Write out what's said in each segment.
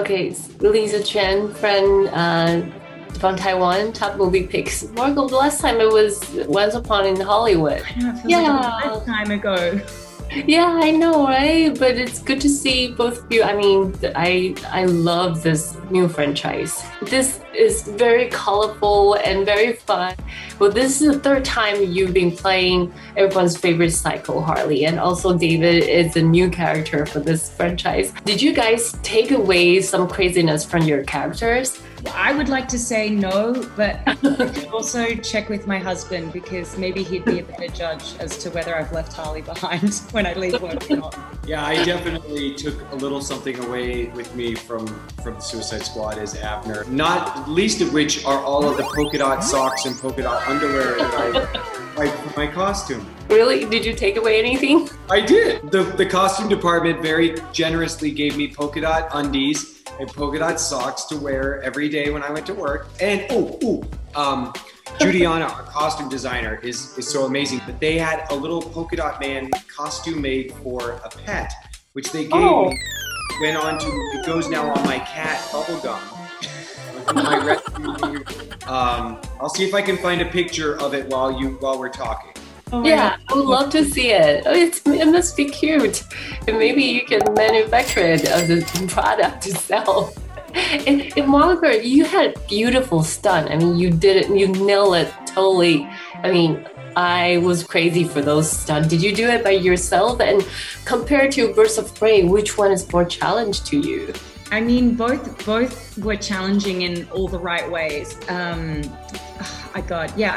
Okay, Lisa Chen, friend from Taiwan, top movie picks. Margot, last time it was Once Upon in Hollywood. I know, it feels like a lifetime ago. Yeah, I know, right? But it's good to see both of you. I mean, I love this new franchise. This is very colorful and very fun. Well, this is the third time you've been playing everyone's favorite psycho, Harley. And also David is a new character for this franchise. Did you guys take away some craziness from your characters? I would like to say no, but I should also check with my husband because maybe he'd be a better judge as to whether I've left Harley behind when I leave work or not. Yeah, I definitely took a little something away with me from the Suicide Squad as Abner. Not least of which are all of the polka dot socks and polka dot underwear that I like for my costume. Really? Did you take away anything? I did. The costume department very generously gave me polka dot undies and polka dot socks to wear every day when I went to work. And Judiana, our costume designer, is so amazing. But they had a little polka dot man costume made for a pet, which they gave me. Went on to, it goes now on my cat, Bubblegum. I'll see if I can find a picture of it while we're talking. Oh yeah, I would love to see it. It must be cute. And maybe you can manufacture it as a product to sell. And Margaret, you had a beautiful stunt. I mean, you did it, you nailed it totally. I mean, I was crazy for those stunts. Did you do it by yourself? And compared to Burst of Prey, which one is more challenge to you? I mean, both were challenging in all the right ways. Yeah, I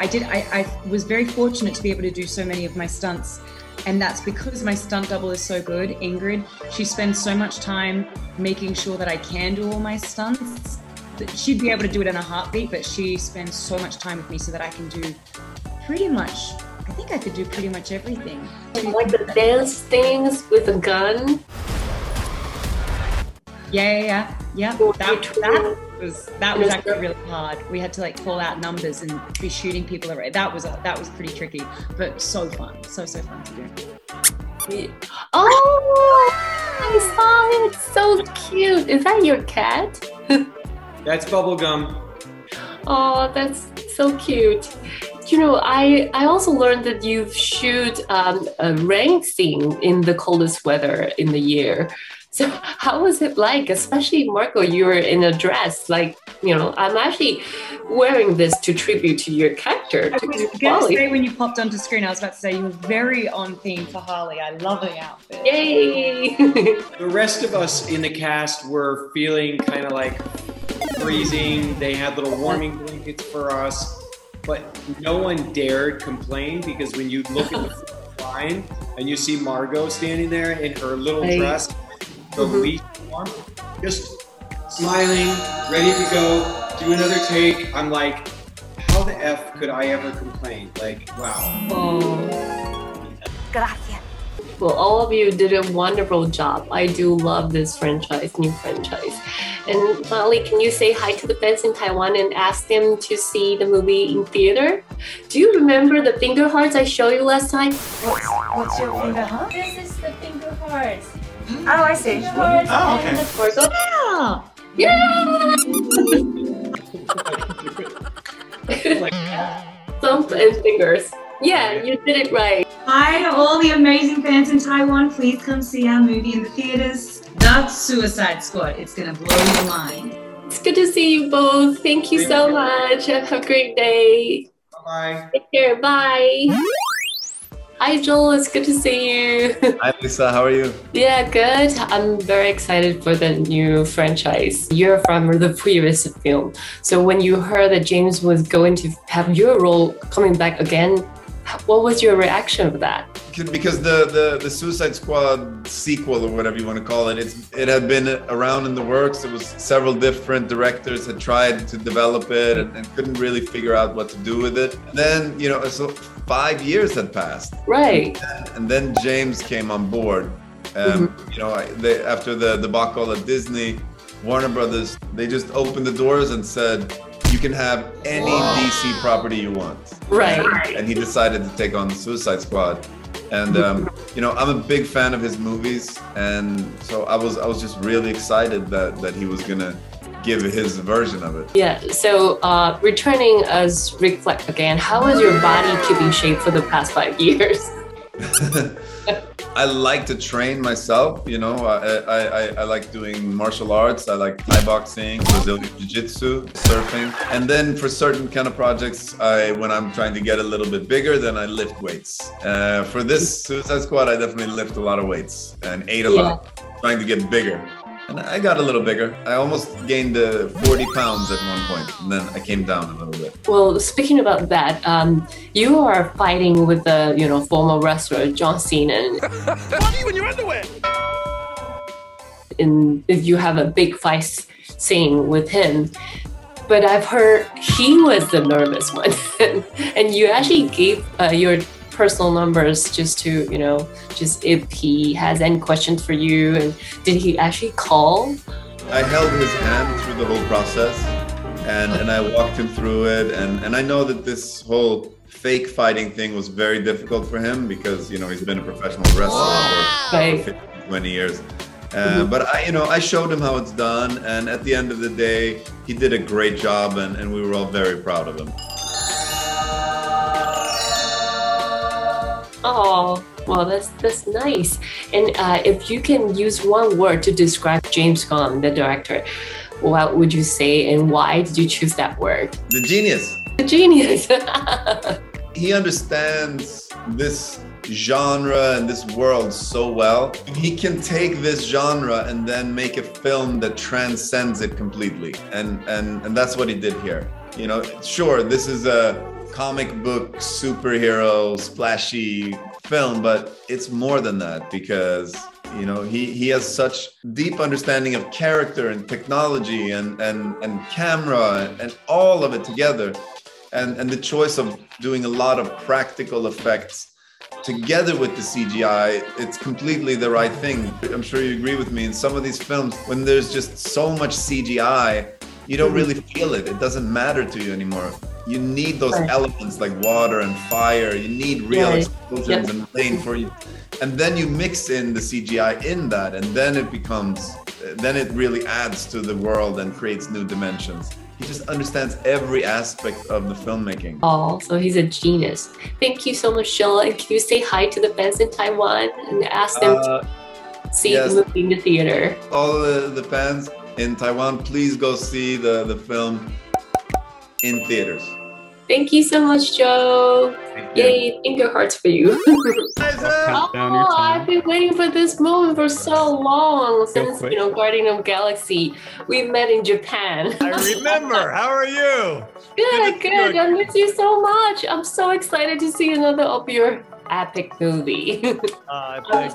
did. I was very fortunate to be able to do so many of my stunts, and that's because my stunt double is so good, Ingrid. She spends so much time making sure that I can do all my stunts. She'd be able to do it in a heartbeat, but she spends so much time with me so that I can do pretty much, I think I could do pretty much everything. Like the dance things with a gun? Yeah. That was actually really hard. We had to like call out numbers and be shooting people around. That was pretty tricky, but so fun, so fun to do. Oh, I saw it. So cute. Is that your cat? That's Bubblegum. Oh, that's so cute. You know, I also learned that you shoot a rain scene in the coldest weather in the year. So how was it like, especially Marco, you were in a dress, like, you know, I'm actually wearing this to tribute to your character. I was going to say when you popped onto screen, I was about to say you were very on theme for Harley. I love the outfit. Yay! The rest of us in the cast were feeling kind of like freezing. They had little warming blankets for us, but no one dared complain because when you look at the line and you see Margot standing there in her little dress, the least warmth, just smiling, ready to go, do another take. I'm like, how the F could I ever complain? Like, wow. Oh. Gracias. Well, all of you did a wonderful job. I do love this franchise, new franchise. And Molly, can you say hi to the fans in Taiwan and ask them to see the movie in theater? Do you remember the finger hearts I showed you last time? What's your finger heart? This is the finger hearts. Oh, I see. Oh, okay. Yeah! Thumb and fingers. Yeah, you did it right. Hi to all the amazing fans in Taiwan. Please come see our movie in the theaters. That's Suicide Squad. It's going to blow your mind. It's good to see you both. Thank you so much. Have a great day. Bye-bye. Take care. Bye. Hi Joel, it's good to see you. Hi Lisa, how are you? Yeah, good. I'm very excited for the new franchise. You're from the previous film. So when you heard that James was going to have your role coming back again, what was your reaction to that? Because the Suicide Squad sequel, or whatever you want to call it, it had been around in the works. It was several different directors had tried to develop it and couldn't really figure out what to do with it. And then, you know, so 5 years had passed. Right. And then James came on board. You know, after the debacle at Disney, Warner Brothers, they just opened the doors and said, you can have any DC property you want. Right. And he decided to take on the Suicide Squad. And you know, I'm a big fan of his movies, and so I was just really excited that he was gonna give his version of it. Yeah, so returning as Rick Fleck again, how is your body keeping shape for the past 5 years? I like to train myself, you know, I like doing martial arts, I like Thai boxing, Brazilian Jiu-Jitsu, surfing. And then for certain kind of projects, when I'm trying to get a little bit bigger, then I lift weights. For this Suicide Squad, I definitely lift a lot of weights and ate a lot, trying to get bigger. And I got a little bigger. I almost gained 40 pounds at one point, and then I came down a little bit. Well, speaking about that, you are fighting with the, you know, former wrestler John Cena. Why are you in your underwear? And you have a big fight scene with him. But I've heard he was the nervous one, and you actually gave your personal numbers just to, you know, just if he has any questions for you. And did he actually call? I held his hand through the whole process, and I walked him through it, and I know that this whole fake fighting thing was very difficult for him because, you know, he's been a professional wrestler for 15, 20 years. But I showed him how it's done, and at the end of the day, he did a great job, and we were all very proud of him. Oh, well, that's nice. And if you can use one word to describe James Gunn, the director, what would you say, and why did you choose that word? The genius. The genius. He understands this genre and this world so well. He can take this genre and then make a film that transcends it completely. And that's what he did here. You know, sure, this is a comic book, superhero, splashy film, but it's more than that because, you know, he has such deep understanding of character and technology and camera and all of it together. And the choice of doing a lot of practical effects together with the CGI, it's completely the right thing. I'm sure you agree with me. In some of these films, when there's just so much CGI, you don't really feel it. It doesn't matter to you anymore. You need those elements like water and fire. You need real explosions and rain for you. And then you mix in the CGI in that, and then it really adds to the world and creates new dimensions. He just understands every aspect of the filmmaking. Oh, so he's a genius. Thank you so much, Sean. And can you say hi to the fans in Taiwan and ask them to see the movie in the theater? All the fans in Taiwan, please go see the film in theaters. Thank you so much, Joe. Yay, finger hearts for you. Oh, I've been waiting for this moment for so long since, you know, Guardian of Galaxy. We met in Japan. I remember. How are you? Good. I miss you so much. I'm so excited to see another of your epic movie. Thanks.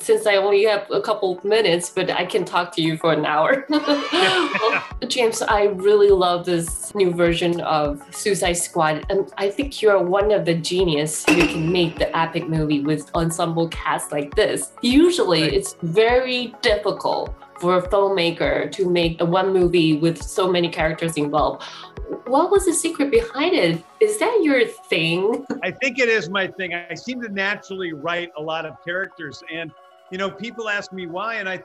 Since I only have a couple minutes, but I can talk to you for an hour. Well, James, I really love this new version of Suicide Squad, and I think you are one of the genius who can make the epic movie with ensemble cast like this. Usually, it's very difficult for a filmmaker to make one movie with so many characters involved. What was the secret behind it? Is that your thing? I think it is my thing. I seem to naturally write a lot of characters, and, you know, people ask me why, and I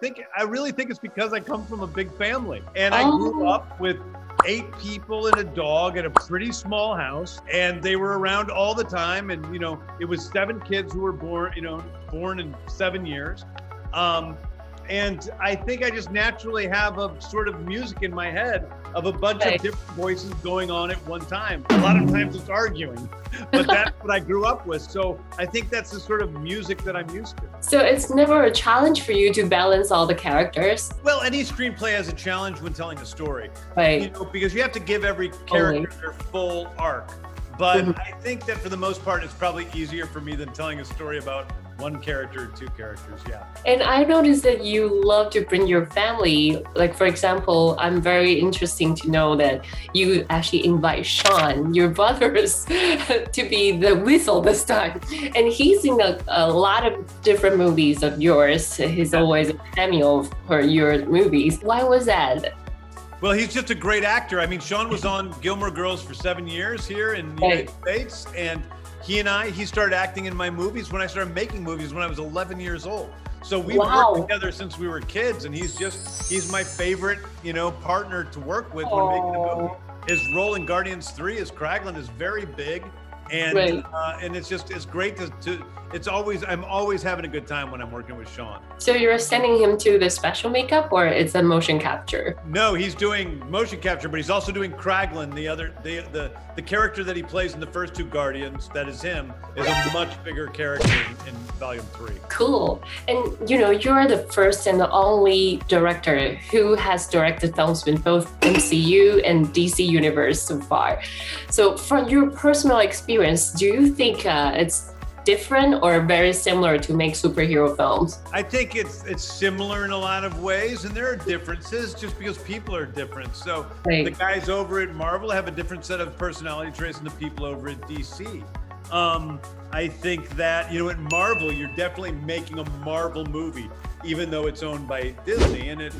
really think it's because I come from a big family, and I grew up with 8 people and a dog at a pretty small house, and they were around all the time, and, you know, it was 7 kids who were born in 7 years. And I think I just naturally have a sort of music in my head of a bunch of different voices going on at one time. A lot of times it's arguing, but that's what I grew up with. So I think that's the sort of music that I'm used to. So it's never a challenge for you to balance all the characters? Well, any screenplay has a challenge when telling a story, you know, because you have to give every character their full arc. But I think that for the most part, it's probably easier for me than telling a story about one character, 2 characters, And I noticed that you love to bring your family. Like, for example, I'm very interesting to know that you actually invite Sean, your brothers, to be the whistle this time. And he's in a lot of different movies of yours. He's always a cameo for your movies. Why was that? Well, he's just a great actor. I mean, Sean was on Gilmore Girls for 7 years here in the United States, and He started acting in my movies when I started making movies when I was 11 years old. So we've worked together since we were kids, and he's my favorite, you know, partner to work with when making a movie. His role in Guardians 3 as Kraglin is very big, and it's great to I'm always having a good time when I'm working with Sean. So you're sending him to the special makeup, or it's a motion capture? No, he's doing motion capture, but he's also doing Kraglin, the character that he plays in the first two Guardians, that is him, is a much bigger character in Volume 3. Cool. And you know, you're the first and the only director who has directed films in both MCU and DC Universe so far. So from your personal experience, do you think it's different or very similar to make superhero films? I think it's similar in a lot of ways, and there are differences just because people are different. So the guys over at Marvel have a different set of personality traits than the people over at DC. I think that, you know, at Marvel, you're definitely making a Marvel movie, even though it's owned by Disney. And at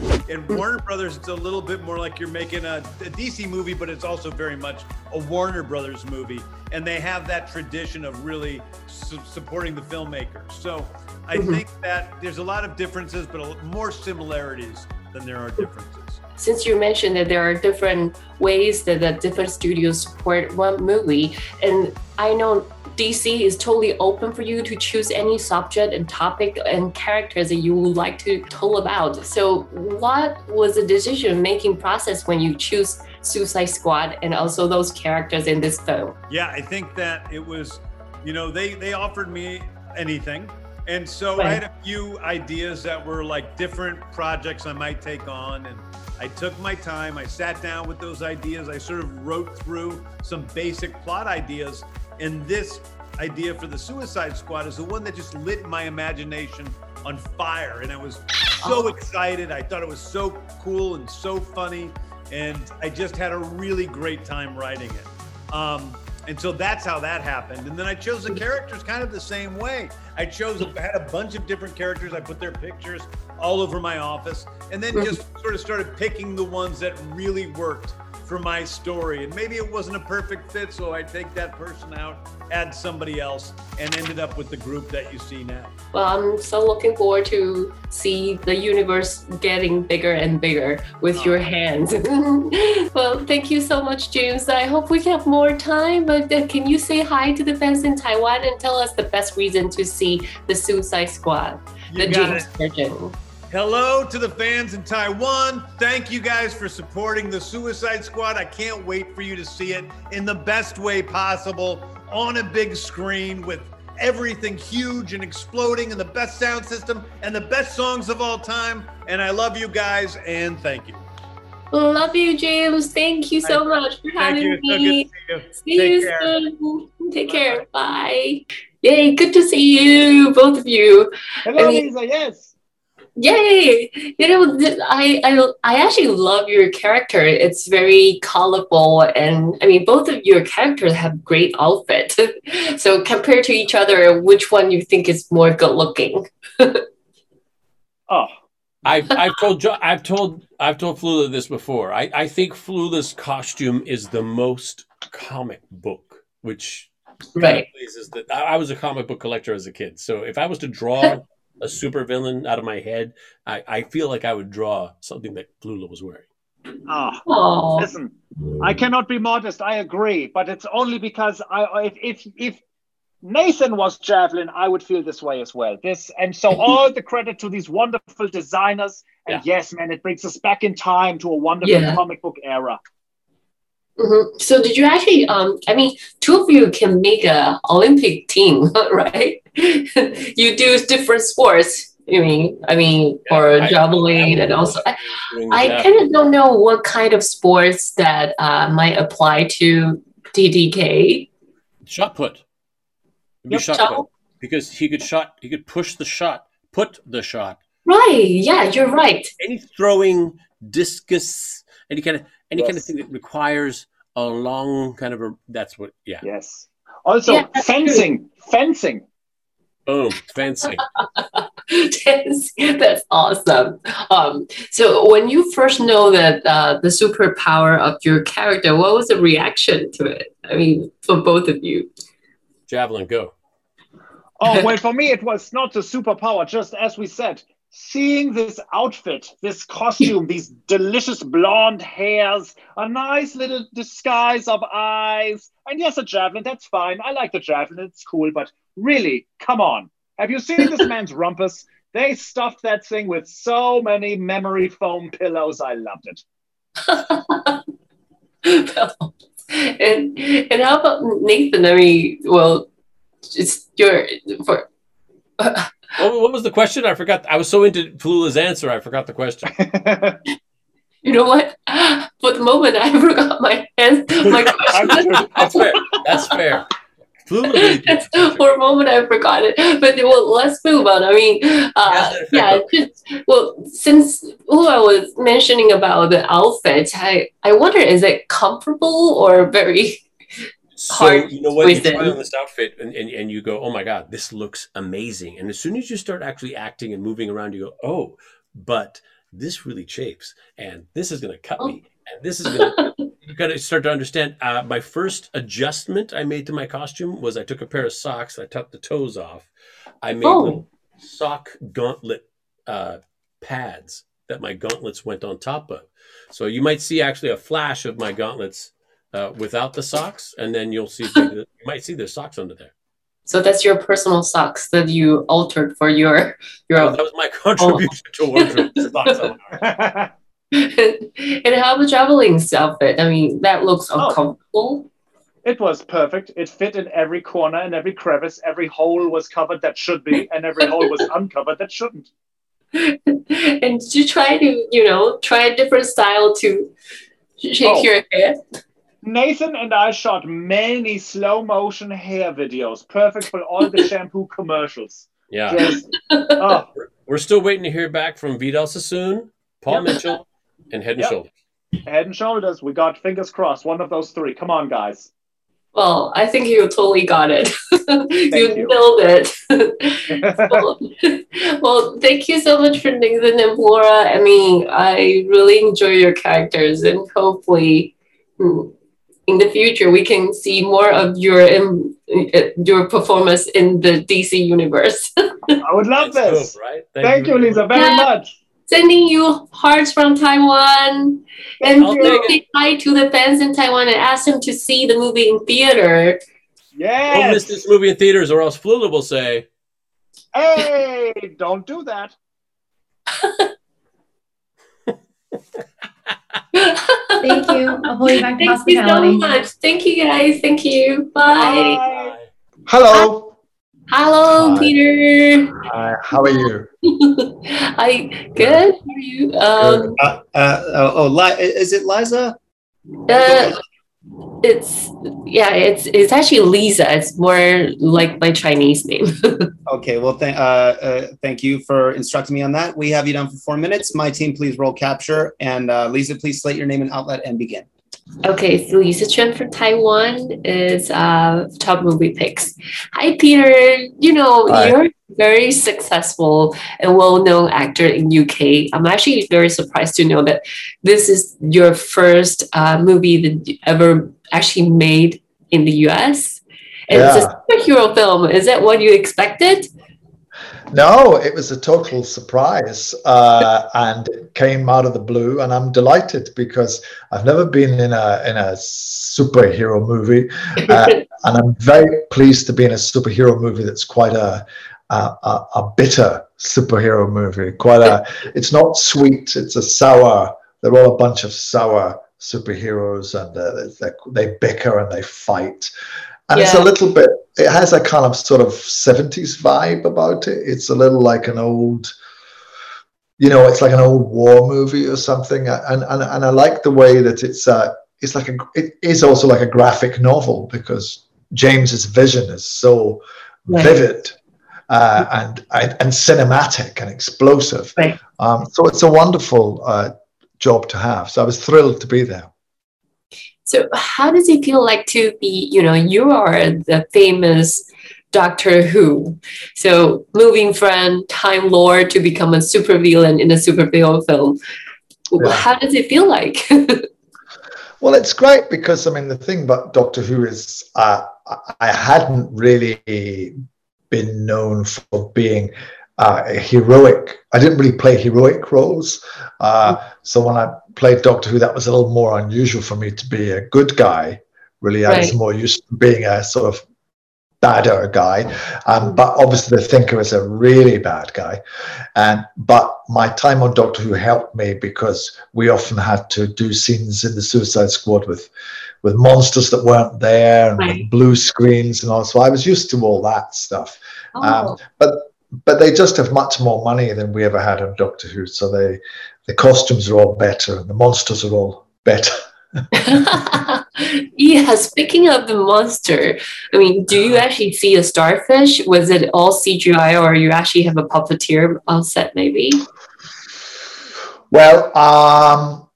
Warner Brothers, it's a little bit more like you're making a DC movie, but it's also very much a Warner Brothers movie. And they have that tradition of really supporting the filmmakers. So I think that there's a lot of differences, but more similarities than there are differences. Since you mentioned that there are different ways that the different studios support one movie, and I know DC is totally open for you to choose any subject and topic and characters that you would like to tell about. So what was the decision-making process when you choose Suicide Squad and also those characters in this film? Yeah, I think that it was, you know, they offered me anything. And so I had a few ideas that were like different projects I might take on. And I took my time, I sat down with those ideas. I sort of wrote through some basic plot ideas. And this idea for the Suicide Squad is the one that just lit my imagination on fire. And I was so excited. I thought it was so cool and so funny. And I just had a really great time writing it. And so that's how that happened. And then I chose the characters kind of the same way. I had a bunch of different characters. I put their pictures all over my office, and then just sort of started picking the ones that really worked for my story. And maybe it wasn't a perfect fit, so I'd take that person out, add somebody else, and ended up with the group that you see now. Well, I'm so looking forward to see the universe getting bigger and bigger with your hands. Well, thank you so much, James. I hope we have more time, but can you say hi to the fans in Taiwan and tell us the best reason to see the Suicide Squad, the James Gunn? Hello to the fans in Taiwan. Thank you guys for supporting the Suicide Squad. I can't wait for you to see it in the best way possible, on a big screen with everything huge and exploding and the best sound system and the best songs of all time. And I love you guys, and thank you. Love you, James. Thank you so much for having me. So good to see you. See you soon. Take care. Bye. Yay, good to see you, both of you. Hello, Lisa. Yes. Yay! You know, I actually love your character. It's very colorful, and I mean, both of your characters have great outfits. So compared to each other, which one you think is more good looking? I've told Flula this before. I think Flula's costume is the most comic book, which places that I was a comic book collector as a kid. So if I was to draw a supervillain out of my head, I feel like I would draw something that Flula was wearing. Listen, I cannot be modest. I agree, but it's only because if Nathan was Javelin, I would feel this way as well. And so all the credit to these wonderful designers. And yes, man, it brings us back in time to a wonderful comic book era. Mm-hmm. So did you actually, I mean, two of you can make an Olympic team, right? You do different sports, you mean? Or javelin, and also, I kind of don't know what kind of sports that might apply to DDK. Shot put. Shot put. Because he could put the shot. Right, yeah, you're right. Any throwing, discus, any kind of thing that requires a long kind of Yes. Also, fencing. True. Fencing. Oh, fencing. That's awesome. So when you first know that the superpower of your character, what was the reaction to it? I mean, for both of you. Javelin, go. Oh, well, for me, it was not a superpower. Just as we said, seeing this outfit, this costume, these delicious blonde hairs, a nice little disguise of eyes, and yes, a javelin, that's fine. I like the javelin, it's cool, but really, come on. Have you seen this man's rumpus? They stuffed that thing with so many memory foam pillows. I loved it. And how about Nathan? I mean, well, it's your... for. What was the question? I forgot. I was so into Flula's answer, I forgot the question. You know what? For the moment, I forgot my answer. My question. That's fair. That's fair. For a moment, I forgot it. But well, let's move on. I mean, yeah. Well, since who I was mentioning about the outfits, I wonder, is it comfortable or very? So you know what, you try on this outfit and you go, oh my God, this looks amazing. And as soon as you start actually acting and moving around, you go, oh, but this really chafes and this is going to cut me. And this is going to, you got to start to understand. My first adjustment I made to my costume was I took a pair of socks. I tucked the toes off. I made little sock gauntlet pads that my gauntlets went on top of. So you might see actually a flash of my gauntlets without the socks, and then you'll see you might see there's socks under there. So that's your personal socks that you altered for your that was my contribution to wardrobe. Socks. And how the traveling outfit? I mean, that looks uncomfortable. It was perfect. It fit in every corner and every crevice. Every hole was covered that should be, and every hole was uncovered that shouldn't. And did you try to, you know, try a different style to shake your hair? Nathan and I shot many slow motion hair videos, perfect for all the shampoo commercials. Yeah. We're still waiting to hear back from Vidal Sassoon, Paul Mitchell, and Head and Shoulders. Head and Shoulders. We got, fingers crossed, one of those three. Come on, guys. Well, I think you totally got it. you nailed it. Well, thank you so much for Nathan and Flora. I mean, I really enjoy your characters, and hopefully in the future, we can see more of your performance in the DC universe. I would love this. Hope, right? Thank you, Lisa, very much. Sending you hearts from Taiwan. And say hi to the fans in Taiwan and ask them to see the movie in theater. Yes. Don't miss this movie in theaters, or else Flula will say, hey, don't do that. Thank you. Ahoy back to hospitality. Thank you so much. Thank you, guys. Thank you. Bye. Bye. Hello. Hello, hi. Peter. Hi. How are you? Good. How are you? Is it Liza? It's actually Lisa. It's more like my Chinese name. Okay, well, thank you for instructing me on that. We have you down for 4 minutes. My team, please roll capture. And Lisa, please slate your name and outlet and begin. Okay, so Lisa Chen from Taiwan is top movie picks. Hi, Peter. You know, you're a very successful and well-known actor in UK. I'm actually very surprised to know that this is your first movie that you ever actually made in the US. And it's a superhero film. Is that what you expected? No, it was a total surprise, and it came out of the blue, and I'm delighted because I've never been in a superhero movie, and I'm very pleased to be in a superhero movie that's quite a bitter superhero movie. It's not sweet, it's a sour. They're all a bunch of sour superheroes, and they bicker and they fight. And it's a little bit, it has a kind of sort of 70s vibe about it. It's a little like an old, you know, it's like an old war movie or something. And I like the way that it is also like a graphic novel, because James's vision is so vivid and cinematic and explosive. Right. So it's a wonderful job to have. So I was thrilled to be there. So how does it feel like to be, you know, you are the famous Doctor Who. So moving from Time Lord to become a supervillain in a superhero film, how does it feel like? Well, it's great because, I mean, the thing about Doctor Who is I hadn't really been known for being heroic. I didn't really play heroic roles. So when I played Doctor Who, that was a little more unusual for me to be a good guy, really. Right. I was more used to being a sort of badder guy. But obviously the Thinker is a really bad guy. But my time on Doctor Who helped me because we often had to do scenes in the Suicide Squad with monsters that weren't there and right. blue screens and all. So I was used to all that stuff. But they just have much more money than we ever had on Doctor Who. So the costumes are all better and the monsters are all better. Yeah, speaking of the monster, I mean, do you actually see a starfish? Was it all CGI, or you actually have a puppeteer on set, maybe? Well,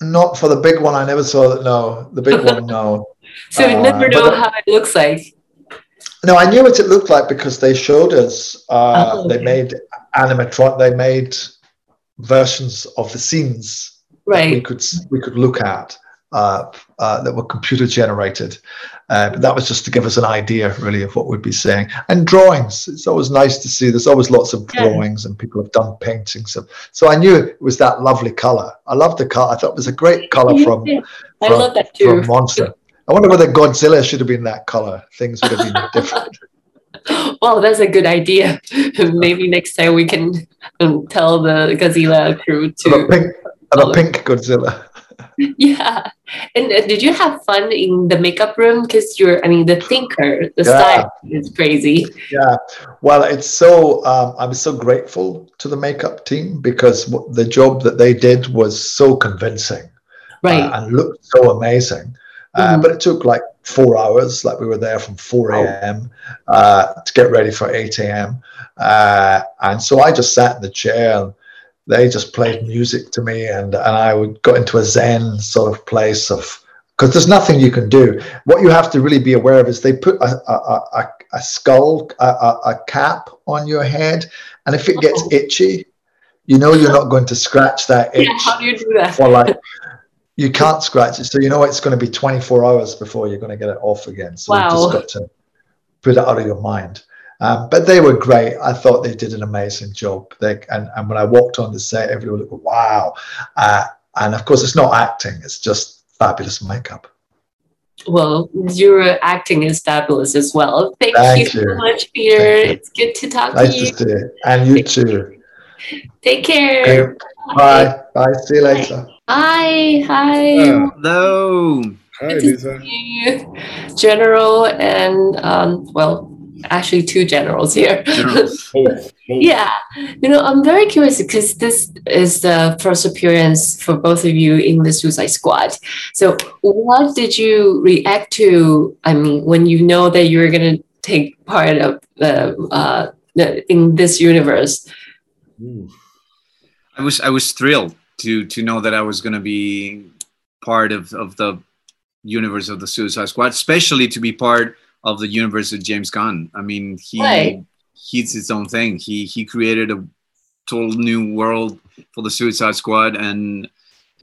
not for the big one. I never saw that. No, the big one, no. So you never know how it looks like. No, I knew what it looked like because they showed us. They made animatronic. They made versions of the scenes right. that we could look at. That were computer generated. But that was just to give us an idea, really, of what we'd be saying. And drawings. It's always nice to see. There's always lots of drawings and people have done paintings. So I knew it was that lovely colour. I loved the colour. I thought it was a great colour I love that too. From Monster. I wonder whether Godzilla should have been that colour. Things would have been different. Well, that's a good idea. Maybe next time we can tell the Godzilla crew to... Have a pink Godzilla. Yeah. And did you have fun in the makeup room? Because the Thinker, the style is crazy. Yeah. Well, it's so, I'm so grateful to the makeup team because the job that they did was so convincing. Right. And looked so amazing. But it took like 4 hours. Like we were there from 4 a.m. To get ready for 8 a.m. And so I just sat in the chair and they just played music to me, and I got into a zen sort of place of, because there's nothing you can do. What you have to really be aware of is they put a cap on your head, and if it gets itchy, you know you're not going to scratch that itch. Yeah, how do you do that? Or you can't scratch it, so you know it's going to be 24 hours before you're going to get it off again. So wow. You've just got to put it out of your mind. But they were great. I thought they did an amazing job. And when I walked on the set, everyone looked, wow. And of course, it's not acting. It's just fabulous makeup. Well, your acting is fabulous as well. Thank you so much, Peter. It's good to talk to you. Nice to see you. And you too. Take care. Okay. Bye. Bye. See you later. Hi. Hi. Hello. Hi, Lisa. General and, actually two generals here. Yeah, I'm very curious because this is the first appearance for both of you in the Suicide Squad. So what did you react to, when you know that you're going to take part of in this universe? I was thrilled to know that I was going to be part of the universe of the Suicide Squad, especially to be part of the universe of James Gunn. He's his own thing. He created a total new world for the Suicide Squad, and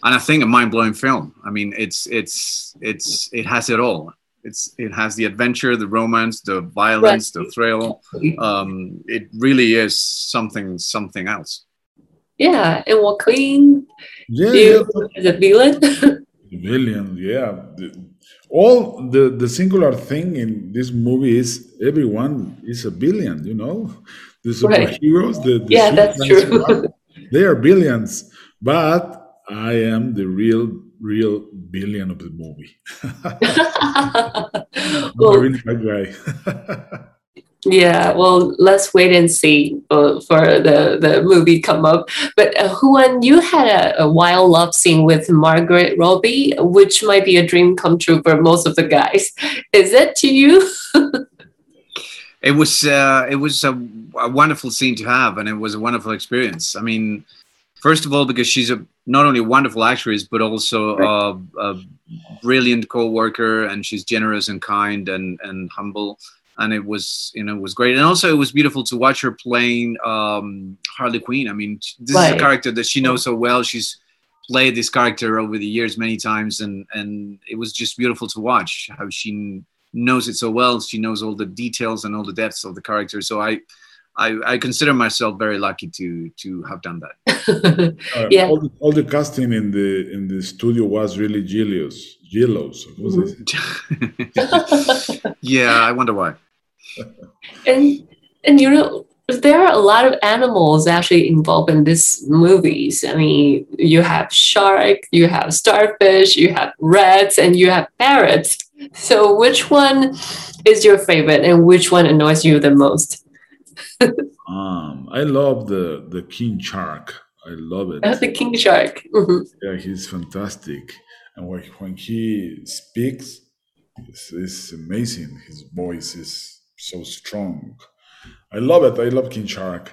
I think a mind-blowing film. It has it all. It has the adventure, the romance, the violence, the thrill. It really is something else. Yeah, it was clean. Yeah, the villain. The villain, yeah. All the singular thing in this movie is everyone is a villain, the superheroes, right. the that's true. They are villains, but I am the real villain of the movie. Well, I'm a really bad guy. Yeah, well, let's wait and see for the movie come up. But Juan, you had a wild love scene with Margaret Robbie, which might be a dream come true for most of the guys. Is that to you? It was a wonderful scene to have, and it was a wonderful experience. First of all, because she's not only a wonderful actress, but also a brilliant co-worker, and she's generous and kind and humble. And it was, it was great. And also it was beautiful to watch her playing Harley Quinn. This is a character that she knows so well. She's played this character over the years many times, and it was just beautiful to watch how she knows it so well. She knows all the details and all the depths of the character. So I consider myself very lucky to have done that. Yeah. All the casting in the studio was really jealous. Yeah, I wonder why. And you know, there are a lot of animals actually involved in these movies. I mean, you have shark, you have starfish, you have rats, and you have parrots. So which one is your favorite and which one annoys you the most? I love the King Shark. I love it. That's the King Shark. Mm-hmm. Yeah, he's fantastic. And when he speaks, it's amazing. His voice is so strong. I love it. I love King Shark.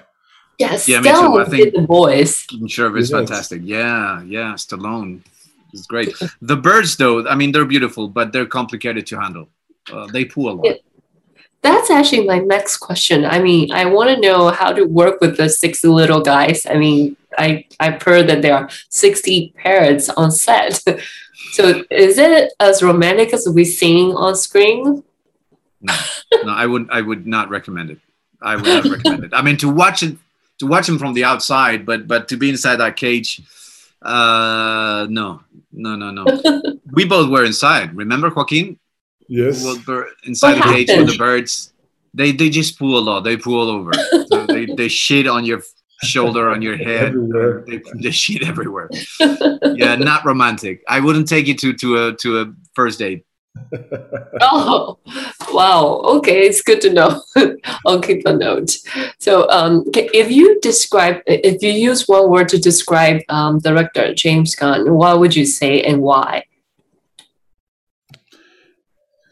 Yes, yeah, Stallone did the voice. King Shark is fantastic. Yeah, Stallone is great. The birds, though, I mean, they're beautiful, but they're complicated to handle. They poo a lot. Yeah. That's actually my next question. I mean, I want to know how to work with the 60 little guys. I mean, I've heard that there are 60 parrots on set. So is it as romantic as we sing on screen? No, I would not recommend it. I would not recommend it. I mean, to watch him from the outside, but to be inside that cage, no. We both were inside. Remember, Joaquin? Yes. We were inside the cage with the birds. They just poo a lot. They poo all over. So they shit on your shoulder, on your head. They shit everywhere. Yeah, not romantic. I wouldn't take it to a first date. Oh, wow. Okay, it's good to know. I'll keep a note. So if you use one word to describe director James Gunn, what would you say and why?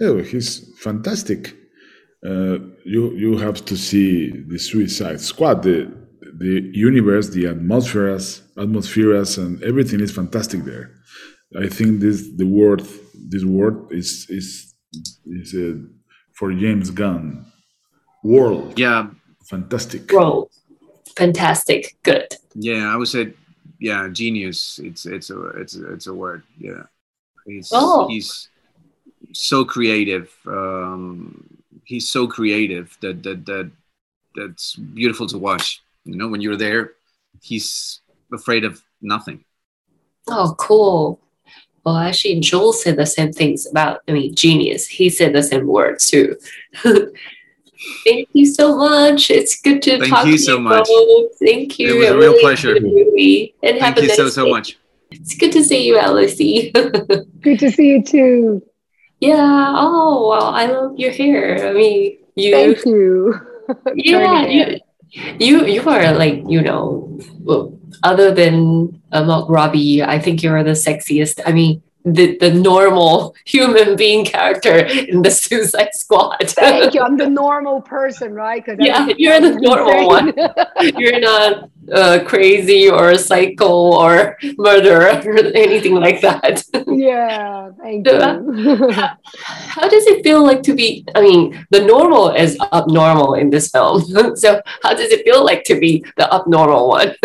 Oh, he's fantastic. You have to see the Suicide Squad, the universe, the atmospheres, and everything is fantastic there. I think this word is for James Gunn. World. Yeah. Fantastic. World. Fantastic. Good. Yeah, I would say, yeah, genius. It's a word. Yeah. He's so creative. He's so creative that's beautiful to watch. You know, when you're there, he's afraid of nothing. Oh, cool. Well, actually, Joel said the same things about genius. He said the same words too. Thank you so much. It's good to talk to you. Thank you so much. Thank you. It was a real pleasure. Thank you so much. It's good to see you, Alice. Good to see you too. Yeah. Oh, well, I love your hair. I mean, you. Thank you. Yeah. You are like, you know, well, other than Margot Robbie, I think you are the sexiest. I mean, the normal human being character in the Suicide Squad. Thank you. I'm the normal person, right? Yeah, you're the normal one. You're not crazy or psycho or murderer or anything like that. Yeah, thank you. How does it feel like to be? I mean, the normal is abnormal in this film. So how does it feel like to be the abnormal one?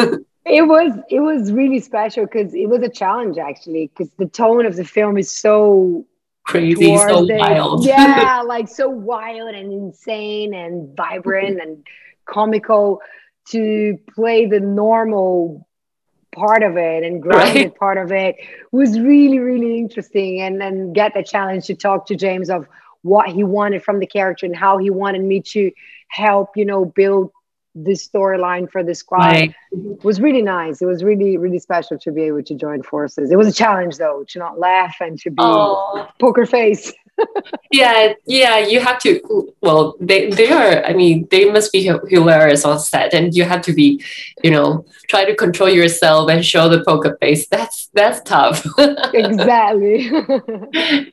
It was really special because it was a challenge, actually, because the tone of the film is so crazy, so wild. Yeah, like so wild and insane and vibrant and comical, to play the normal part of it and grounded part of it was really, really interesting. And then get the challenge to talk to James of what he wanted from the character and how he wanted me to help, you know, build this storyline for the squad. Was really nice. It was really, really special to be able to join forces. It was a challenge, though, to not laugh and to be poker face. yeah, you have to. Well, they are. I mean, they must be hilarious on set, and you have to be, you know, try to control yourself and show the poker face. That's tough. Exactly.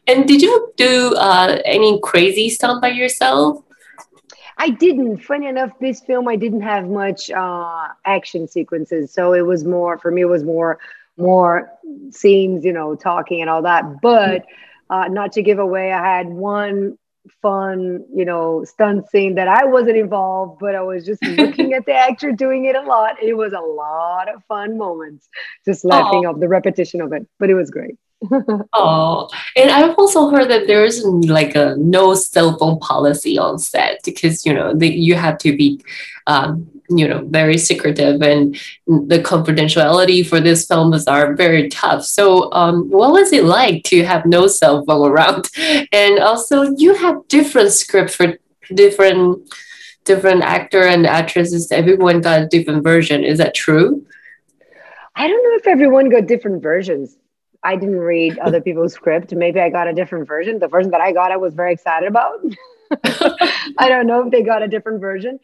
And did you do any crazy stuff by yourself? I didn't. Funny enough, this film, I didn't have much action sequences. So it was more, for me, it was more scenes, you know, talking and all that. But not to give away, I had one fun, you know, stunt scene that I wasn't involved, but I was just looking at the actor doing it a lot. It was a lot of fun moments, just laughing off the repetition of it, but it was great. Oh, and I've also heard that there's like a no cell phone policy on set because, you know, you have to be, you know, very secretive, and the confidentiality for these films are very tough. So what was it like to have no cell phone around? And also you have different scripts for different actor and actresses. Everyone got a different version. Is that true? I don't know if everyone got different versions. I didn't read other people's script. Maybe I got a different version. The version that I got, I was very excited about. I don't know if they got a different version.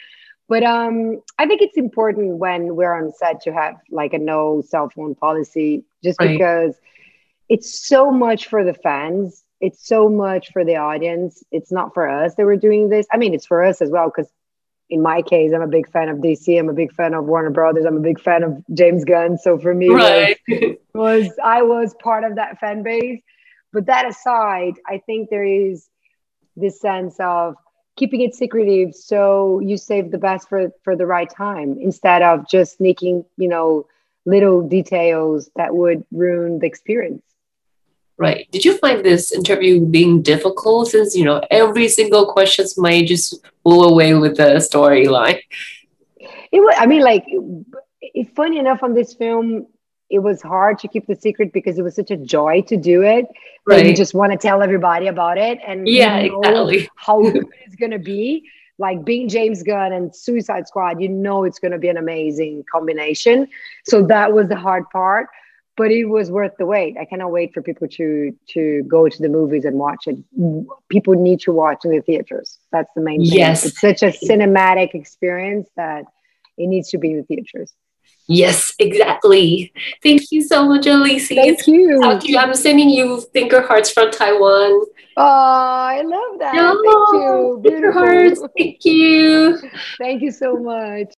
But I think it's important when we're on set to have like a no cell phone policy, just because it's so much for the fans. It's so much for the audience. It's not for us that we're doing this. I mean, it's for us as well, because in my case, I'm a big fan of DC. I'm a big fan of Warner Brothers. I'm a big fan of James Gunn. So for me, I was part of that fan base. But that aside, I think there is this sense of keeping it secretive so you save the best for the right time, instead of just sneaking, you know, little details that would ruin the experience. Right. Did you find this interview being difficult, since, you know, every single question might just blow away with the storyline? It was, I mean, like, it, funny enough, on this film, it was hard to keep the secret because it was such a joy to do it. Right. You just want to tell everybody about it. And yeah, you know exactly how good it's going to be. Like, being James Gunn and Suicide Squad, you know it's going to be an amazing combination. So that was the hard part. But it was worth the wait. I cannot wait for people to go to the movies and watch it. People need to watch in the theaters. That's the main thing. Yes. It's such a cinematic experience that it needs to be in the theaters. Yes, exactly. Thank you so much, Elise. Thank you. I'm sending you Thinker Hearts from Taiwan. Oh, I love that. No, thank you. Beautiful. Thank you. Thank you so much.